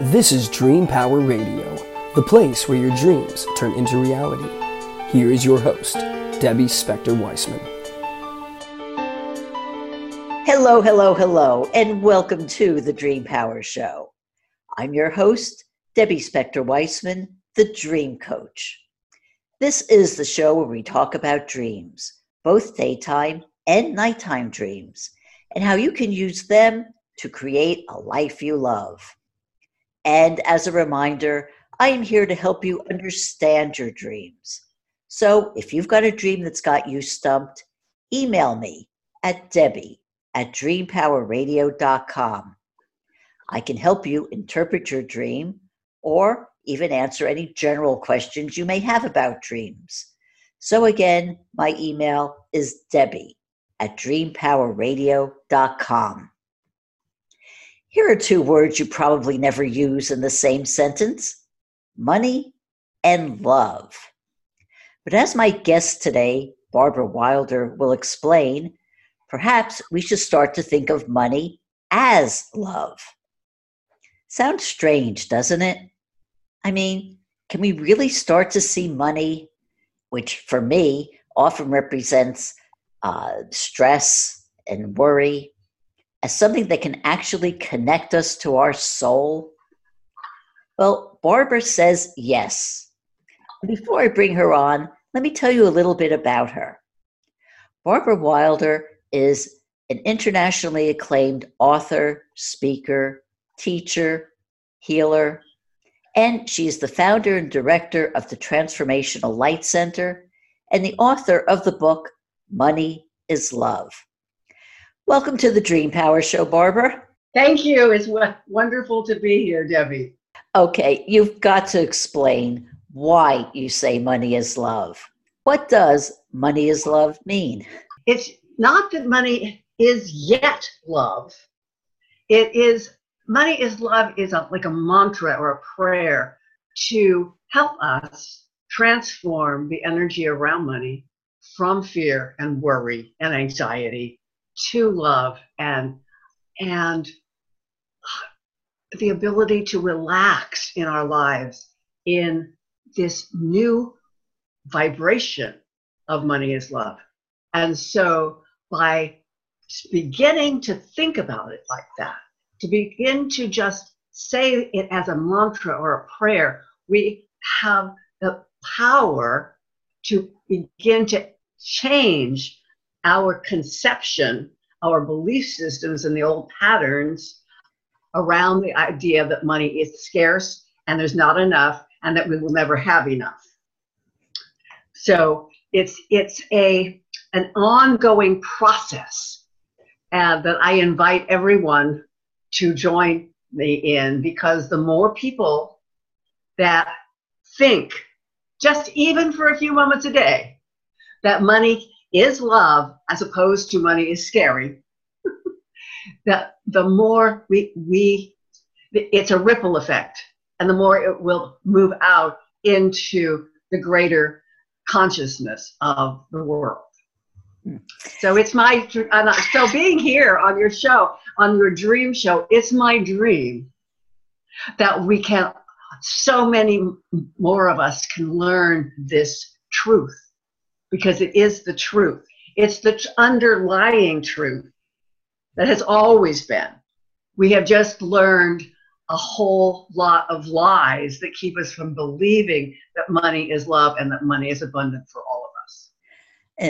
This is Dream Power Radio, the place where your dreams turn into reality. Here is your host, Debbie Spector Weissman. Hello, hello, hello, and welcome to the Dream Power Show. I'm your host, Debbie Spector Weissman, the Dream Coach. This is the show where we talk about dreams, both daytime and nighttime dreams, and how you can use them to create a life you love. And as a reminder, I am here to help you understand your dreams. So if you've got a dream that's got you stumped, email me at debbie@dreampowerradio.com. I can help you interpret your dream or even answer any general questions you may have about dreams. So again, my email is debbie@dreampowerradio.com. Here are two words you probably never use in the same sentence: money and love. But as my guest today, Barbara Wilder, will explain, perhaps we should start to think of money as love. Sounds strange, doesn't it? I mean, can we really start to see money, which for me often represents stress and worry, as something that can actually connect us to our soul? Well, Barbara says yes. Before I bring her on, let me tell you a little bit about her. Barbara Wilder is an internationally acclaimed author, speaker, teacher, healer, and she is the founder and director of the Transformational Light Center and the author of the book, Money is Love. Welcome to the Dream Power Show, Barbara. Thank you. It's wonderful to be here, Debbie. Okay, you've got to explain why you say money is love. What does money is love mean? It's not that money is yet love. It is, money is love is like a mantra or a prayer to help us transform the energy around money from fear and worry and anxiety to love and the ability to relax in our lives in this new vibration of money is love. And so by beginning to think about it like that, to begin to just say it as a mantra or a prayer, we have the power to begin to change our conception, our belief systems and the old patterns around the idea that money is scarce and there's not enough and that we will never have enough. So it's an ongoing process that I invite everyone to join me in, because the more people that think, just even for a few moments a day, that money is love as opposed to money is scary, that the more we it's a ripple effect, and the more it will move out into the greater consciousness of the world. So it's my, so being here on your show, on your dream show, it's my dream that we can, so many more of us can learn this truth, because it is the truth. It's the underlying truth that has always been. We have just learned a whole lot of lies that keep us from believing that money is love and that money is abundant for all of us.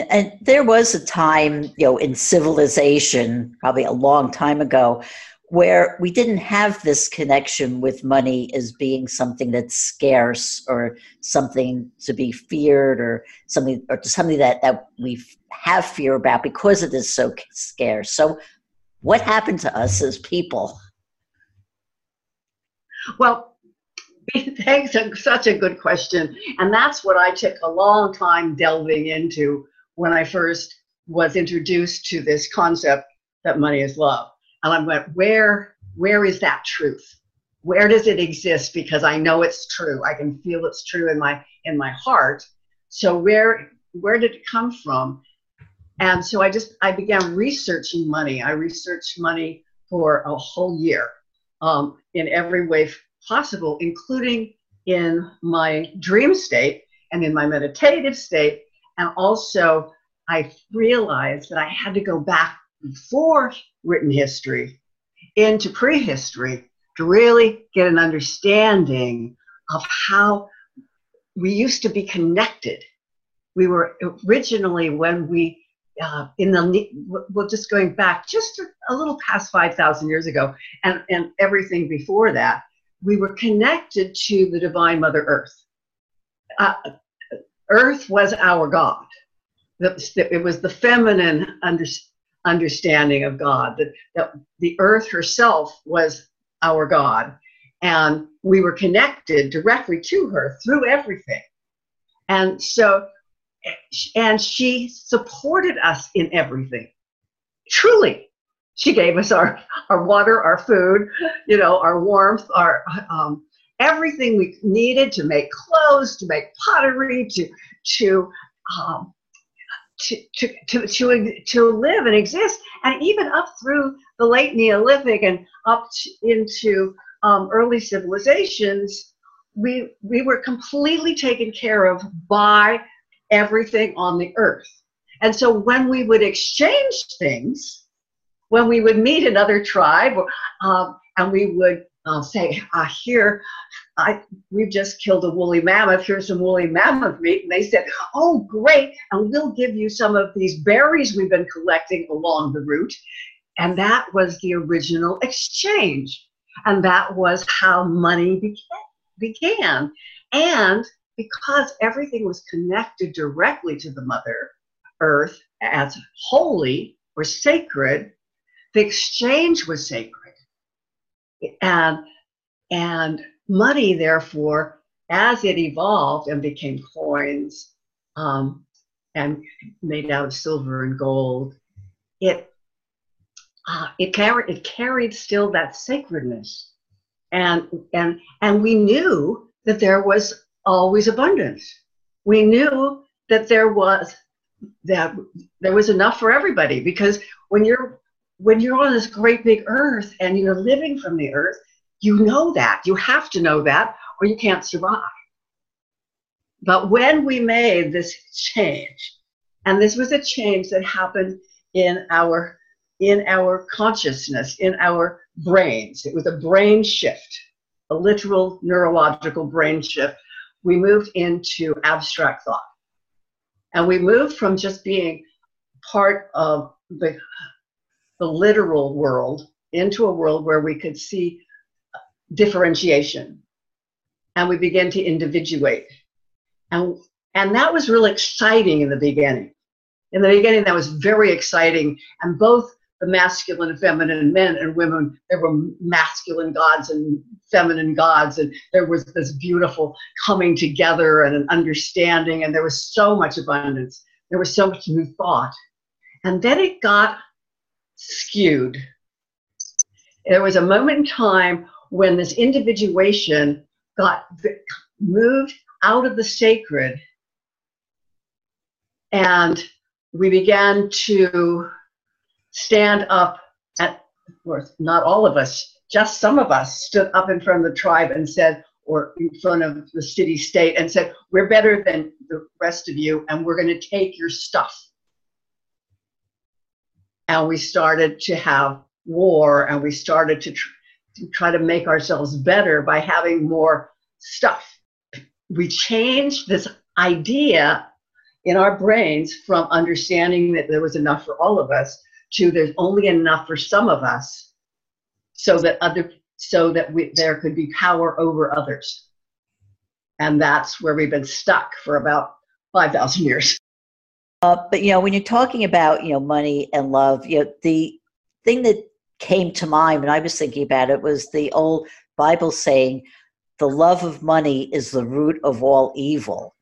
And there was a time, you know, in civilization, probably a long time ago, where we didn't have this connection with money as being something that's scarce or something to be feared or something that we have fear about because it is so scarce. So what happened to us as people? Well, thanks. Such a good question. And that's what I took a long time delving into when I first was introduced to this concept that money is love. And I went, where is that truth? Where does it exist? Because I know it's true. I can feel it's true in my heart. So where did it come from? And so I began researching money. I researched money for a whole year in every way possible, including in my dream state and in my meditative state. And also I realized that I had to go back before written history into prehistory to really get an understanding of how we used to be connected. We were originally, when we, we're just going back just a little past 5,000 years ago and everything before that, we were connected to the Divine Mother Earth. Earth was our God. It was the feminine understanding of God, that the Earth herself was our God. And we were connected directly to her through everything. And so, and she supported us in everything. Truly, she gave us our water, our food, you know, our warmth, our everything we needed to make clothes, to make pottery, to live and exist. And even up through the late Neolithic and up into early civilizations, we were completely taken care of by everything on the earth. And so when we would exchange things, when we would meet another tribe, and we would say, we've just killed a woolly mammoth, here's some woolly mammoth meat. And they said, oh, great, and we'll give you some of these berries we've been collecting along the route. And that was the original exchange. And that was how money began. And because everything was connected directly to the Mother Earth as holy or sacred, the exchange was sacred. And money, therefore, as it evolved and became coins and made out of silver and gold, it carried still that sacredness. And we knew that there was always abundance. We knew that there was enough for everybody, because when you're on this great big earth and you're living from the earth, you know that. You have to know that, or you can't survive. But when we made this change, and this was a change that happened in our consciousness, in our brains. It was a brain shift, a literal neurological brain shift. We moved into abstract thought. And we moved from just being part of the literal world into a world where we could see differentiation. And we began to individuate. And that was really exciting in the beginning. In the beginning, that was very exciting. And both the masculine and feminine, men and women, there were masculine gods and feminine gods, and there was this beautiful coming together and an understanding, and there was so much abundance. There was so much new thought. And then it got skewed. There was a moment in time when this individuation got moved out of the sacred, and we began to stand up at, or not all of us, just some of us stood up in front of the tribe and said, or in front of the city state and said, we're better than the rest of you and we're going to take your stuff. And we started to have war, and we started to try to make ourselves better by having more stuff. We changed this idea in our brains from understanding that there was enough for all of us to there's only enough for some of us, so that there could be power over others. And that's where we've been stuck for about 5,000 years. But, you know, when you're talking about, you know, money and love, you know, the thing that came to mind when I was thinking about it was the old Bible saying, the love of money is the root of all evil.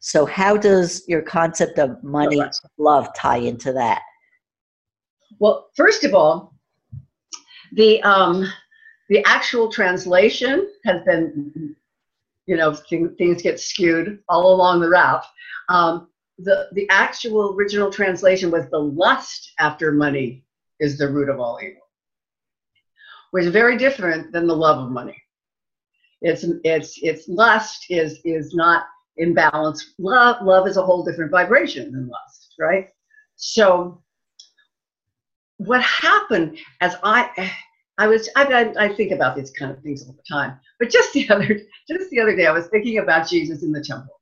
So how does your concept of money, love tie into that? Well, first of all, the actual translation has been, you know, things get skewed all along the route. The actual original translation was the lust after money is the root of all evil, which is very different than the love of money. It's lust is not in balance. Love is a whole different vibration than lust, right? So what happened as I think about these kind of things all the time, but just the other day I was thinking about Jesus in the temple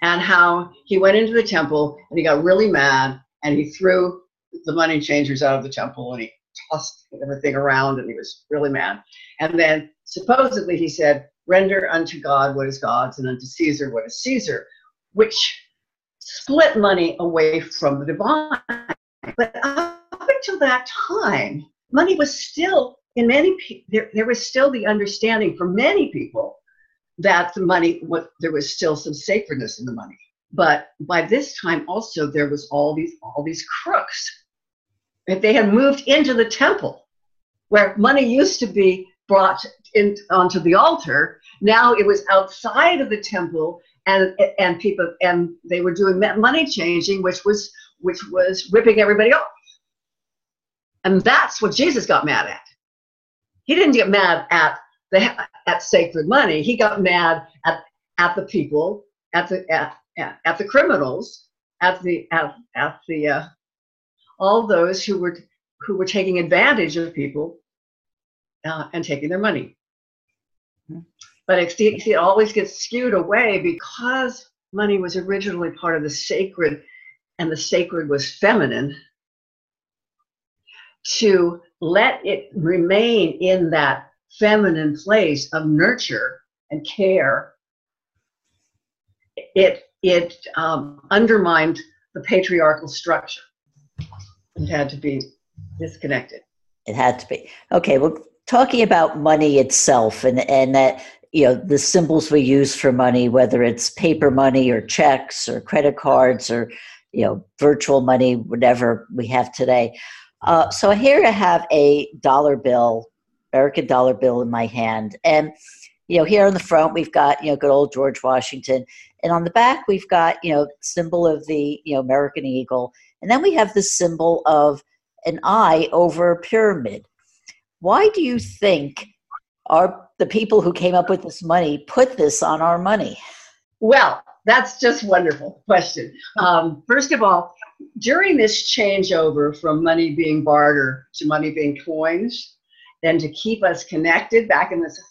and how he went into the temple and he got really mad and he threw the money changers out of the temple and he tossed everything around and he was really mad. And then supposedly he said, "Render unto God what is God's and unto Caesar what is Caesar," which split money away from the divine. But up until that time, money was still, in many people, there was still the understanding for many people that the money, there was still some sacredness in the money. But by this time also, there was all these crooks. If they had moved into the temple where money used to be brought in onto the altar, now it was outside of the temple, and people, and they were doing money changing, which was ripping everybody off. And that's what Jesus got mad at. He didn't get mad at sacred money. He got mad at the people, at the criminals, at the all those who were taking advantage of people and taking their money. But it always gets skewed away because money was originally part of the sacred, and the sacred was feminine. To let it remain in that feminine place of nurture and care, it undermined the patriarchal structure. It had to be disconnected. It had to be. Okay, well, talking about money itself and that, you know, the symbols we use for money, whether it's paper money or checks or credit cards or, you know, virtual money, whatever we have today. So here I have a dollar bill, American dollar bill in my hand. And, you know, here on the front, we've got, you know, good old George Washington. And on the back, we've got, you know, symbol of the, you know, American eagle. And then we have the symbol of an eye over a pyramid. Why do you think the people who came up with this money put this on our money? Well, that's just a wonderful question. First of all, during this changeover from money being barter to money being coins, then to keep us connected back in this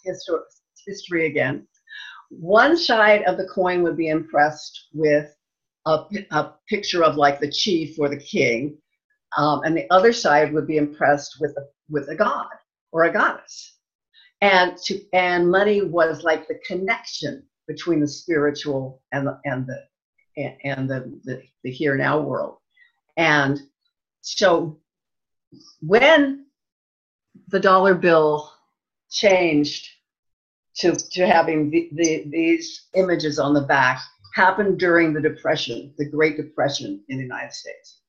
history again, one side of the coin would be impressed with a picture of like the chief or the king, and the other side would be impressed with a god or a goddess. And money was like the connection between the spiritual and the here now world. And so when the dollar bill changed to having these images on the back, happened during the Depression, the Great Depression in the United States.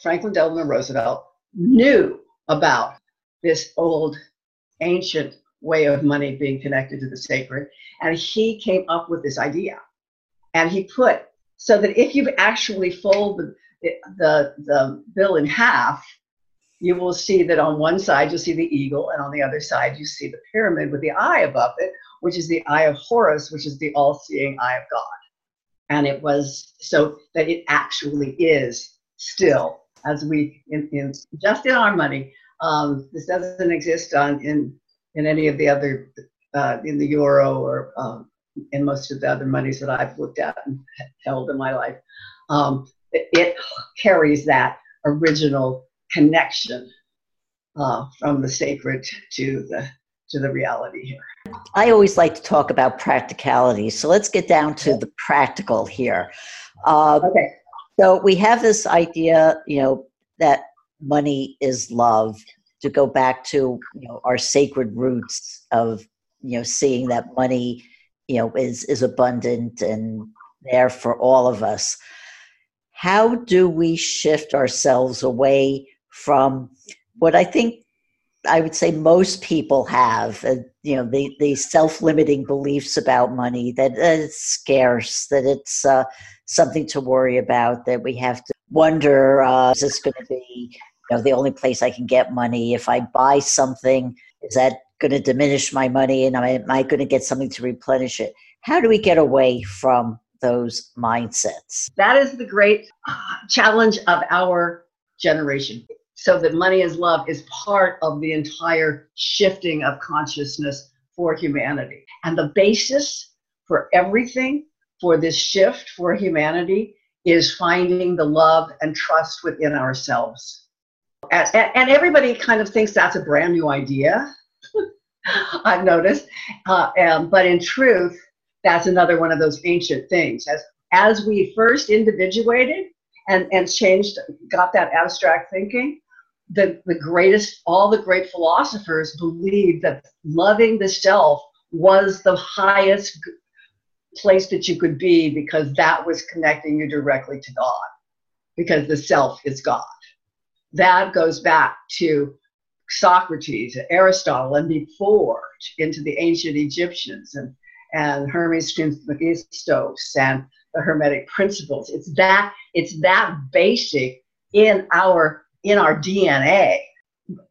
Franklin Delano Roosevelt knew about this old ancient way of money being connected to the sacred, and he came up with this idea. And he put, so that if you actually fold the bill in half, you will see that on one side you see the eagle, and on the other side you see the pyramid with the eye above it, which is the eye of Horus, which is the all-seeing eye of God. And it was so that it actually is still, as we just in our money. This doesn't exist in any of the other, in the euro or in most of the other monies that I've looked at and held in my life. It carries that original connection from the sacred to the reality here. I always like to talk about practicality. So let's get down to the practical here. Okay. So we have this idea, you know, that money is love, to go back to, you know, our sacred roots of, you know, seeing that money, you know, is abundant and there for all of us. How do we shift ourselves away from what I think I would say most people have, you know, the self-limiting beliefs about money, that it's scarce, that it's something to worry about, that we have to wonder, is this going to be, you know, the only place I can get money? If I buy something, is that going to diminish my money, and am I going to get something to replenish it? How do we get away from those mindsets? That is the great challenge of our generation. So that money is love is part of the entire shifting of consciousness for humanity. And the basis for everything, for this shift for humanity, is finding the love and trust within ourselves. And everybody kind of thinks that's a brand new idea, I've noticed. But in truth, that's another one of those ancient things. As we first individuated and changed, got that abstract thinking, all the great philosophers believed that loving the self was the highest place that you could be, because that was connecting you directly to God, because the self is God. That goes back to Socrates, Aristotle, and before, into the ancient Egyptians and Hermes Trismegistus and the Hermetic principles. It's that basic in our DNA.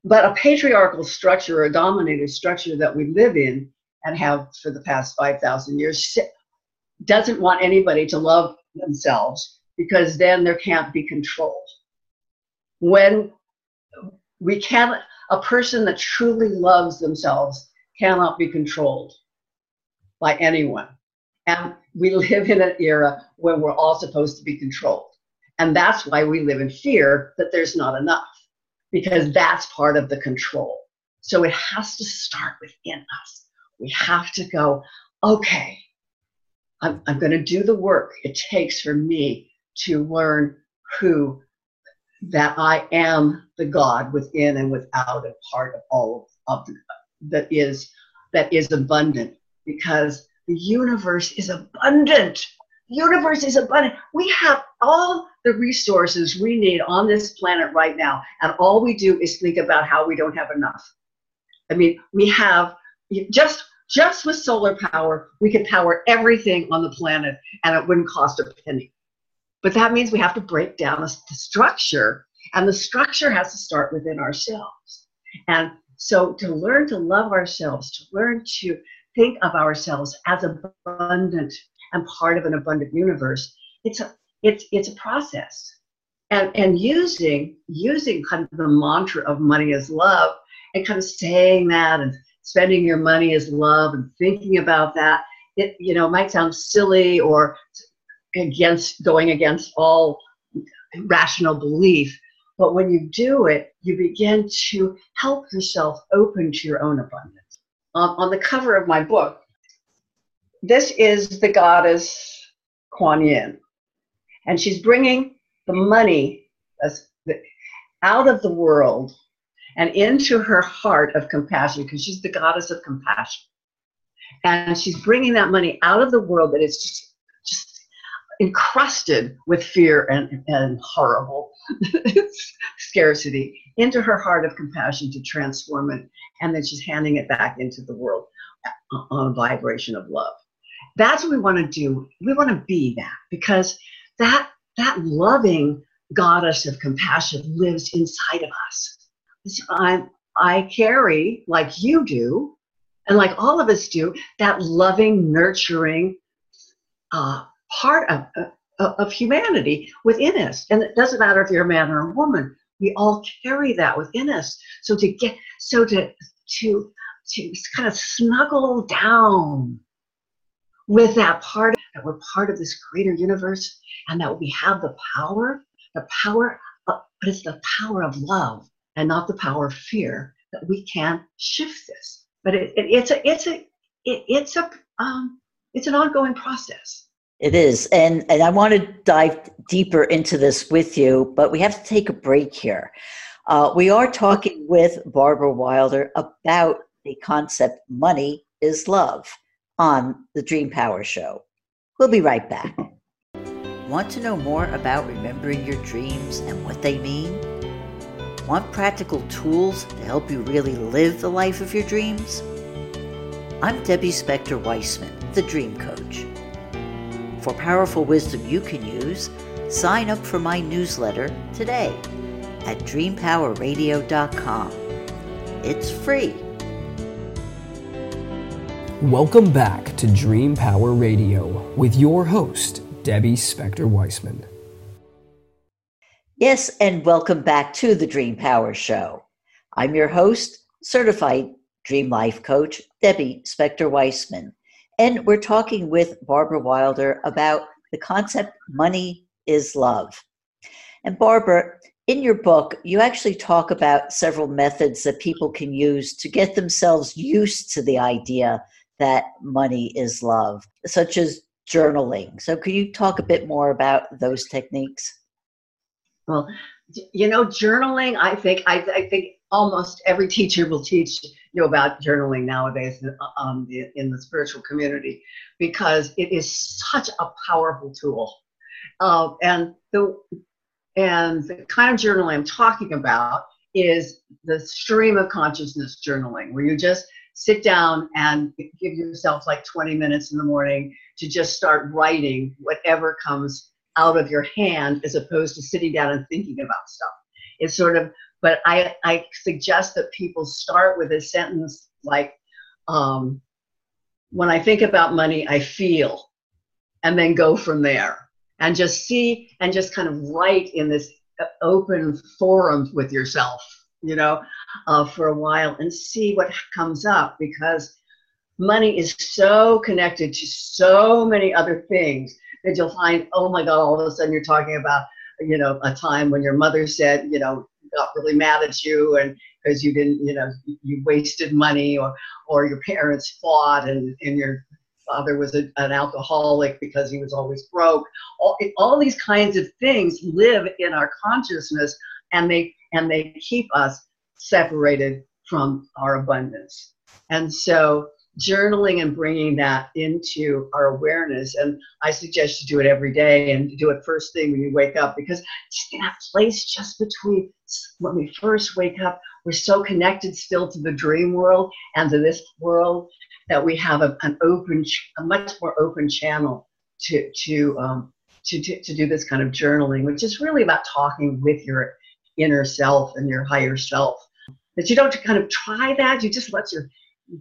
But a patriarchal structure, or a dominated structure that we live in and have for the past 5,000 years, doesn't want anybody to love themselves, because then there can't be control. When we can't, a person that truly loves themselves cannot be controlled by anyone. And we live in an era when we're all supposed to be controlled. And that's why we live in fear that there's not enough, because that's part of the control. So it has to start within us. We have to go, okay, I'm going to do the work it takes for me to learn that I am the God within and without, a part of all of that is abundant, because the universe is abundant. The universe is abundant. We have all the resources we need on this planet right now, and all we do is think about how we don't have enough. I mean, we have just with solar power, we could power everything on the planet, and it wouldn't cost a penny. But that means we have to break down the structure, and the structure has to start within ourselves. And so to learn to love ourselves, to learn to think of ourselves as abundant and part of an abundant universe, it's a process. And using kind of the mantra of money is love, and kind of saying that and spending your money is love and thinking about that, it, you know, might sound silly or going against all rational belief, but when you do it, you begin to help yourself open to your own abundance. On the cover of my book, this is the goddess Kuan Yin, and she's bringing the money out of the world and into her heart of compassion, because she's the goddess of compassion, and she's bringing that money out of the world that is just encrusted with fear and horrible scarcity, into her heart of compassion to transform it, and then she's handing it back into the world on a vibration of love. That's what we want to do. We want to be that, because that loving goddess of compassion lives inside of us. So I carry, like you do, and like all of us do, that loving, nurturing part of humanity within us. And it doesn't matter if you're a man or a woman, we all carry that within us. So to kind of snuggle down with that part, that we're part of this greater universe, and that we have the power, but it's the power of love and not the power of fear, that we can shift this. But it's an ongoing process. It is. And I want to dive deeper into this with you, but we have to take a break here. We are talking with Barbara Wilder about the concept money is love on the Dream Power Show. We'll be right back. Want to know more about remembering your dreams and what they mean? Want practical tools to help you really live the life of your dreams? I'm Debbie Spector Weissman, the Dream Coach. For powerful wisdom you can use, sign up for my newsletter today at dreampowerradio.com. It's free. Welcome back to Dream Power Radio with your host, Debbie Spector Weissman. Yes, and welcome back to the Dream Power Show. I'm your host, certified Dream Life Coach, Debbie Spector Weissman. And we're talking with Barbara Wilder about the concept Money is Love. And Barbara, in your book, you actually talk about several methods that people can use to get themselves used to the idea that money is love, such as journaling. So could you talk a bit more about those techniques? Well, you know, journaling, I think almost every teacher will teach you about journaling nowadays in the spiritual community, because it is such a powerful tool. And the kind of journaling I'm talking about is the stream of consciousness journaling, where you just sit down and give yourself like 20 minutes in the morning to just start writing whatever comes out of your hand, as opposed to sitting down and thinking about stuff. It's sort of, but I suggest that people start with a sentence like, when I think about money, I feel, and then go from there. And just see, and just kind of write in this open forum with yourself, you know, for a while, and see what comes up, because money is so connected to so many other things that you'll find, oh my God, all of a sudden you're talking about, you know, a time when your mother said, you know, got really mad at you, and because you didn't, you know, you wasted money, or your parents fought, and your father was an alcoholic because he was always broke. All these kinds of things live in our consciousness, and they keep us separated from our abundance. And so journaling and bringing that into our awareness, and I suggest you do it every day, and do it first thing when you wake up, because that place just between when we first wake up, we're so connected still to the dream world and to this world, that we have a much more open channel to do this kind of journaling, which is really about talking with your inner self and your higher self. But you don't kind of try that. You just let your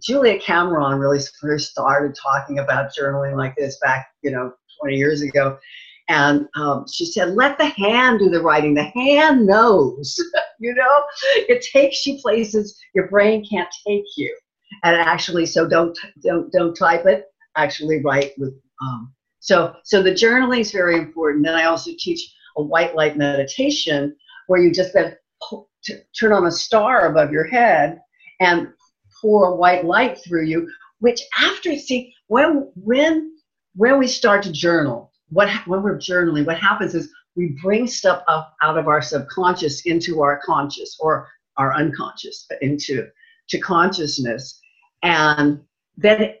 Julia Cameron really first started talking about journaling like this back, you know, 20 years ago, and she said, "Let the hand do the writing. The hand knows." You know, it takes you places your brain can't take you. And actually, so don't type it. Actually, write with. So the journaling is very important. And I also teach a white light meditation, where you just then turn on a star above your head and pour white light through you. Which after, see, when we start to journal, when we're journaling, what happens is we bring stuff up out of our subconscious into our conscious, or our unconscious into consciousness. And then,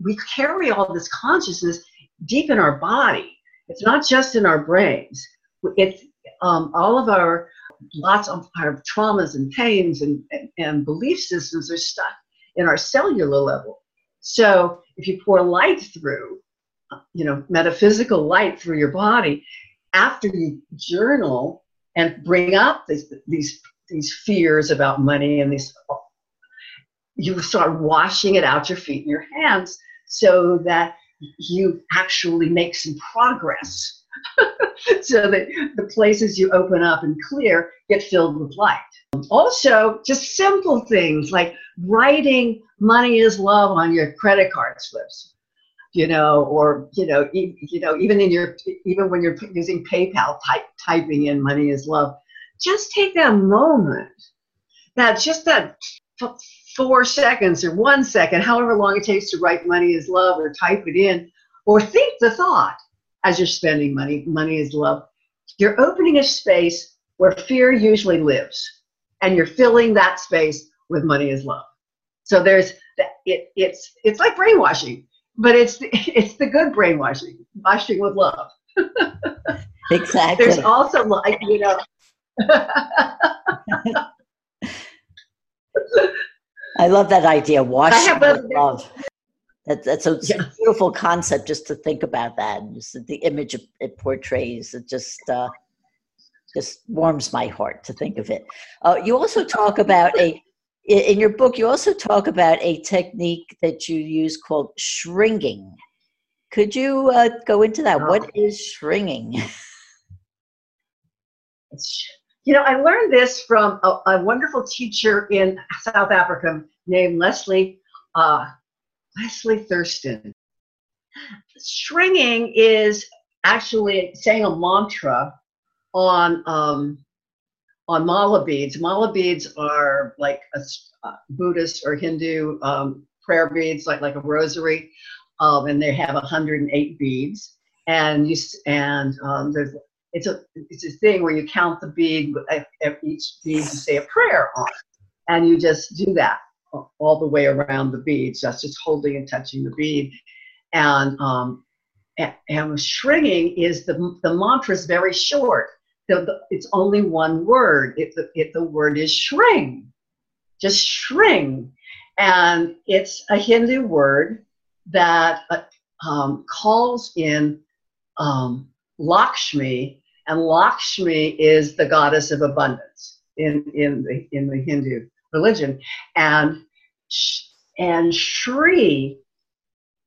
we carry all this consciousness deep in our body. It's not just in our brains. It's all of our, lots of our traumas and pains and belief systems are stuck in our cellular level. So if you pour light through, you know, metaphysical light through your body, after you journal and bring up these fears about money and these, you start washing it out your feet and your hands, so that you actually make some progress. So that the places you open up and clear get filled with light. Also, just simple things like writing "Money is Love" on your credit card slips, you know, or even when you're using PayPal, typing in "Money is Love." Just take that moment, that 4 seconds or 1 second, however long it takes to write "Money is Love" or type it in, or think the thought as you're spending money, money is love. You're opening a space where fear usually lives, and you're filling that space with money is love. So there's, it's like brainwashing, but it's the good brainwashing with love. Exactly. There's also, like, you know, I love that idea. Washing with love. That's a beautiful concept, just to think about that. Just the image it portrays, it just warms my heart to think of it. You also talk about a In your book, you also talk about a technique that you use called shringing. Could you go into that? What is shringing? You know, I learned this from a wonderful teacher in South Africa named Leslie Thurston. Shringing is actually saying a mantra on mala beads. Mala beads are like a Buddhist or Hindu prayer beads, like a rosary, and they have 108 beads. And there's it's a thing where you count the bead, each bead you say a prayer on, and you just do that all the way around the beads. That's just holding and touching the bead. And shringing is the mantra is very short. It's only one word. If the word is shring, just shring. And it's a Hindu word that calls in Lakshmi, and Lakshmi is the goddess of abundance in the Hindu religion. And Shri,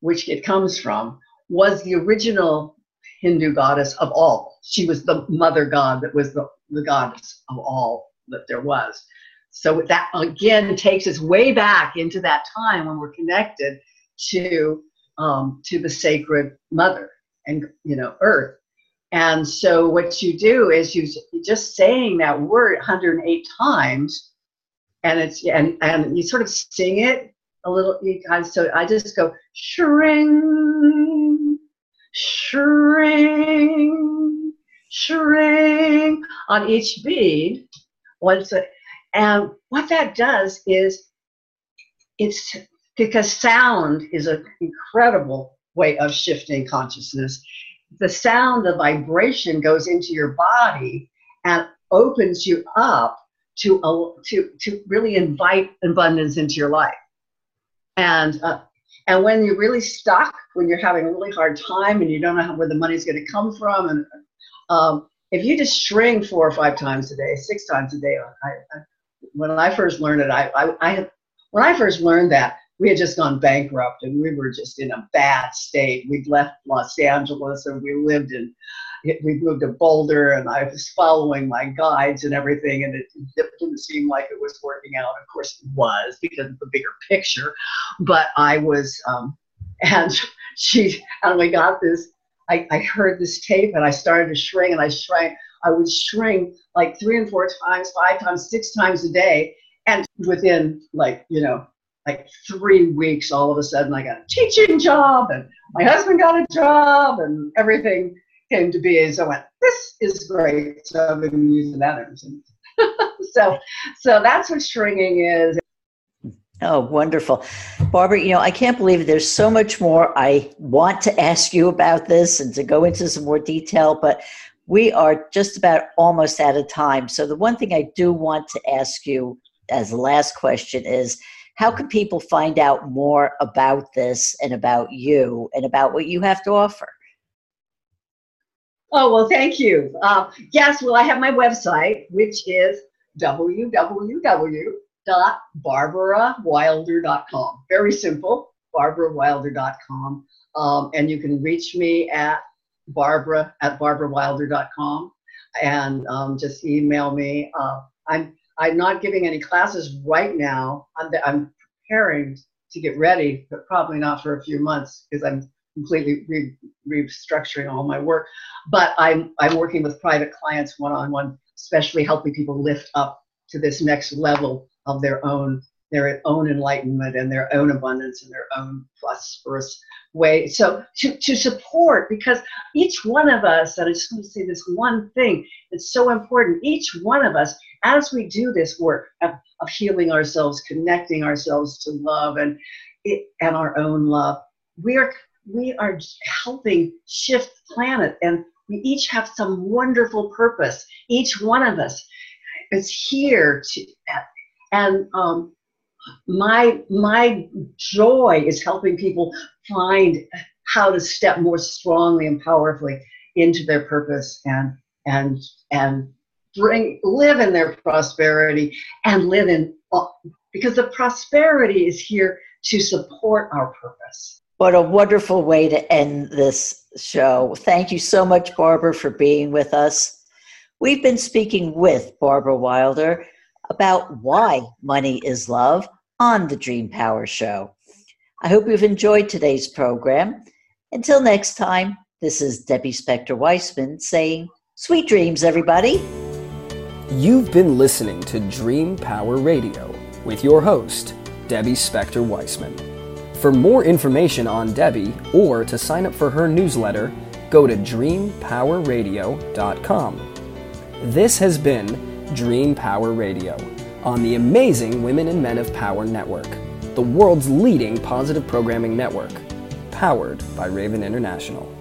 which it comes from, was the original Hindu goddess of all. She was the mother god that was the goddess of all that there was. So that again takes us way back into that time when we're connected to the sacred mother and, you know, earth. And so what you do is you just saying that word 108 times, and you sort of sing it a little. So I just go shring, shring, shring on each bead once. And what that does is, it's because sound is an incredible way of shifting consciousness. The sound, the vibration goes into your body and opens you up to really invite abundance into your life. And when you're really stuck, when you're having a really hard time and you don't know where the money's going to come from, and if you just shring 4 or 5 times a day, 6 times a day, when I first learned it, when I first learned that, we had just gone bankrupt and we were just in a bad state. We'd left Los Angeles and we moved to Boulder, and I was following my guides and everything, and it didn't seem like it was working out. Of course it was, because of the bigger picture, but I was, and we got this, I heard this tape and I started to shring, and I would shring like 3 and 4 times, 5 times, 6 times a day. And within like 3 weeks, all of a sudden I got a teaching job and my husband got a job and everything came to be. And so I went, this is great. So I've been using that ever since. so that's what shringing is. Oh, wonderful. Barbara, you know, I can't believe there's so much more I want to ask you about this and to go into some more detail, but we are just about almost out of time. So the one thing I do want to ask you as the last question is, how can people find out more about this and about you and about what you have to offer? Oh, well, thank you. Yes, well, I have my website, which is www.barbarawilder.com. Very simple, barbarawilder.com. And you can reach me at barbara@barbarawilder.com, and just email me. I'm not giving any classes right now. I'm preparing to get ready, but probably not for a few months because I'm completely restructuring all my work. But I'm working with private clients one-on-one, especially helping people lift up to this next level of their own enlightenment and their own abundance and their own prosperous way. So to support, because each one of us, and I just want to say this one thing that's so important, each one of us, as we do this work of healing ourselves, connecting ourselves to love and our own love, we are helping shift the planet, and we each have some wonderful purpose. Each one of us is here to, and my joy is helping people find how to step more strongly and powerfully into their purpose and live in their prosperity and live in because the prosperity is here to support our purpose. What a wonderful way to end this show. Thank you so much, Barbara, for being with us. We've been speaking with Barbara Wilder about why money is love on the Dream Power Show. I hope you've enjoyed today's program. Until next time, this is Debbie Spector Weissman saying, sweet dreams, everybody. You've been listening to Dream Power Radio with your host, Debbie Spector Weissman. For more information on Debbie or to sign up for her newsletter, go to dreampowerradio.com. This has been Dream Power Radio on the amazing Women and Men of Power Network, the world's leading positive programming network, powered by Raven International.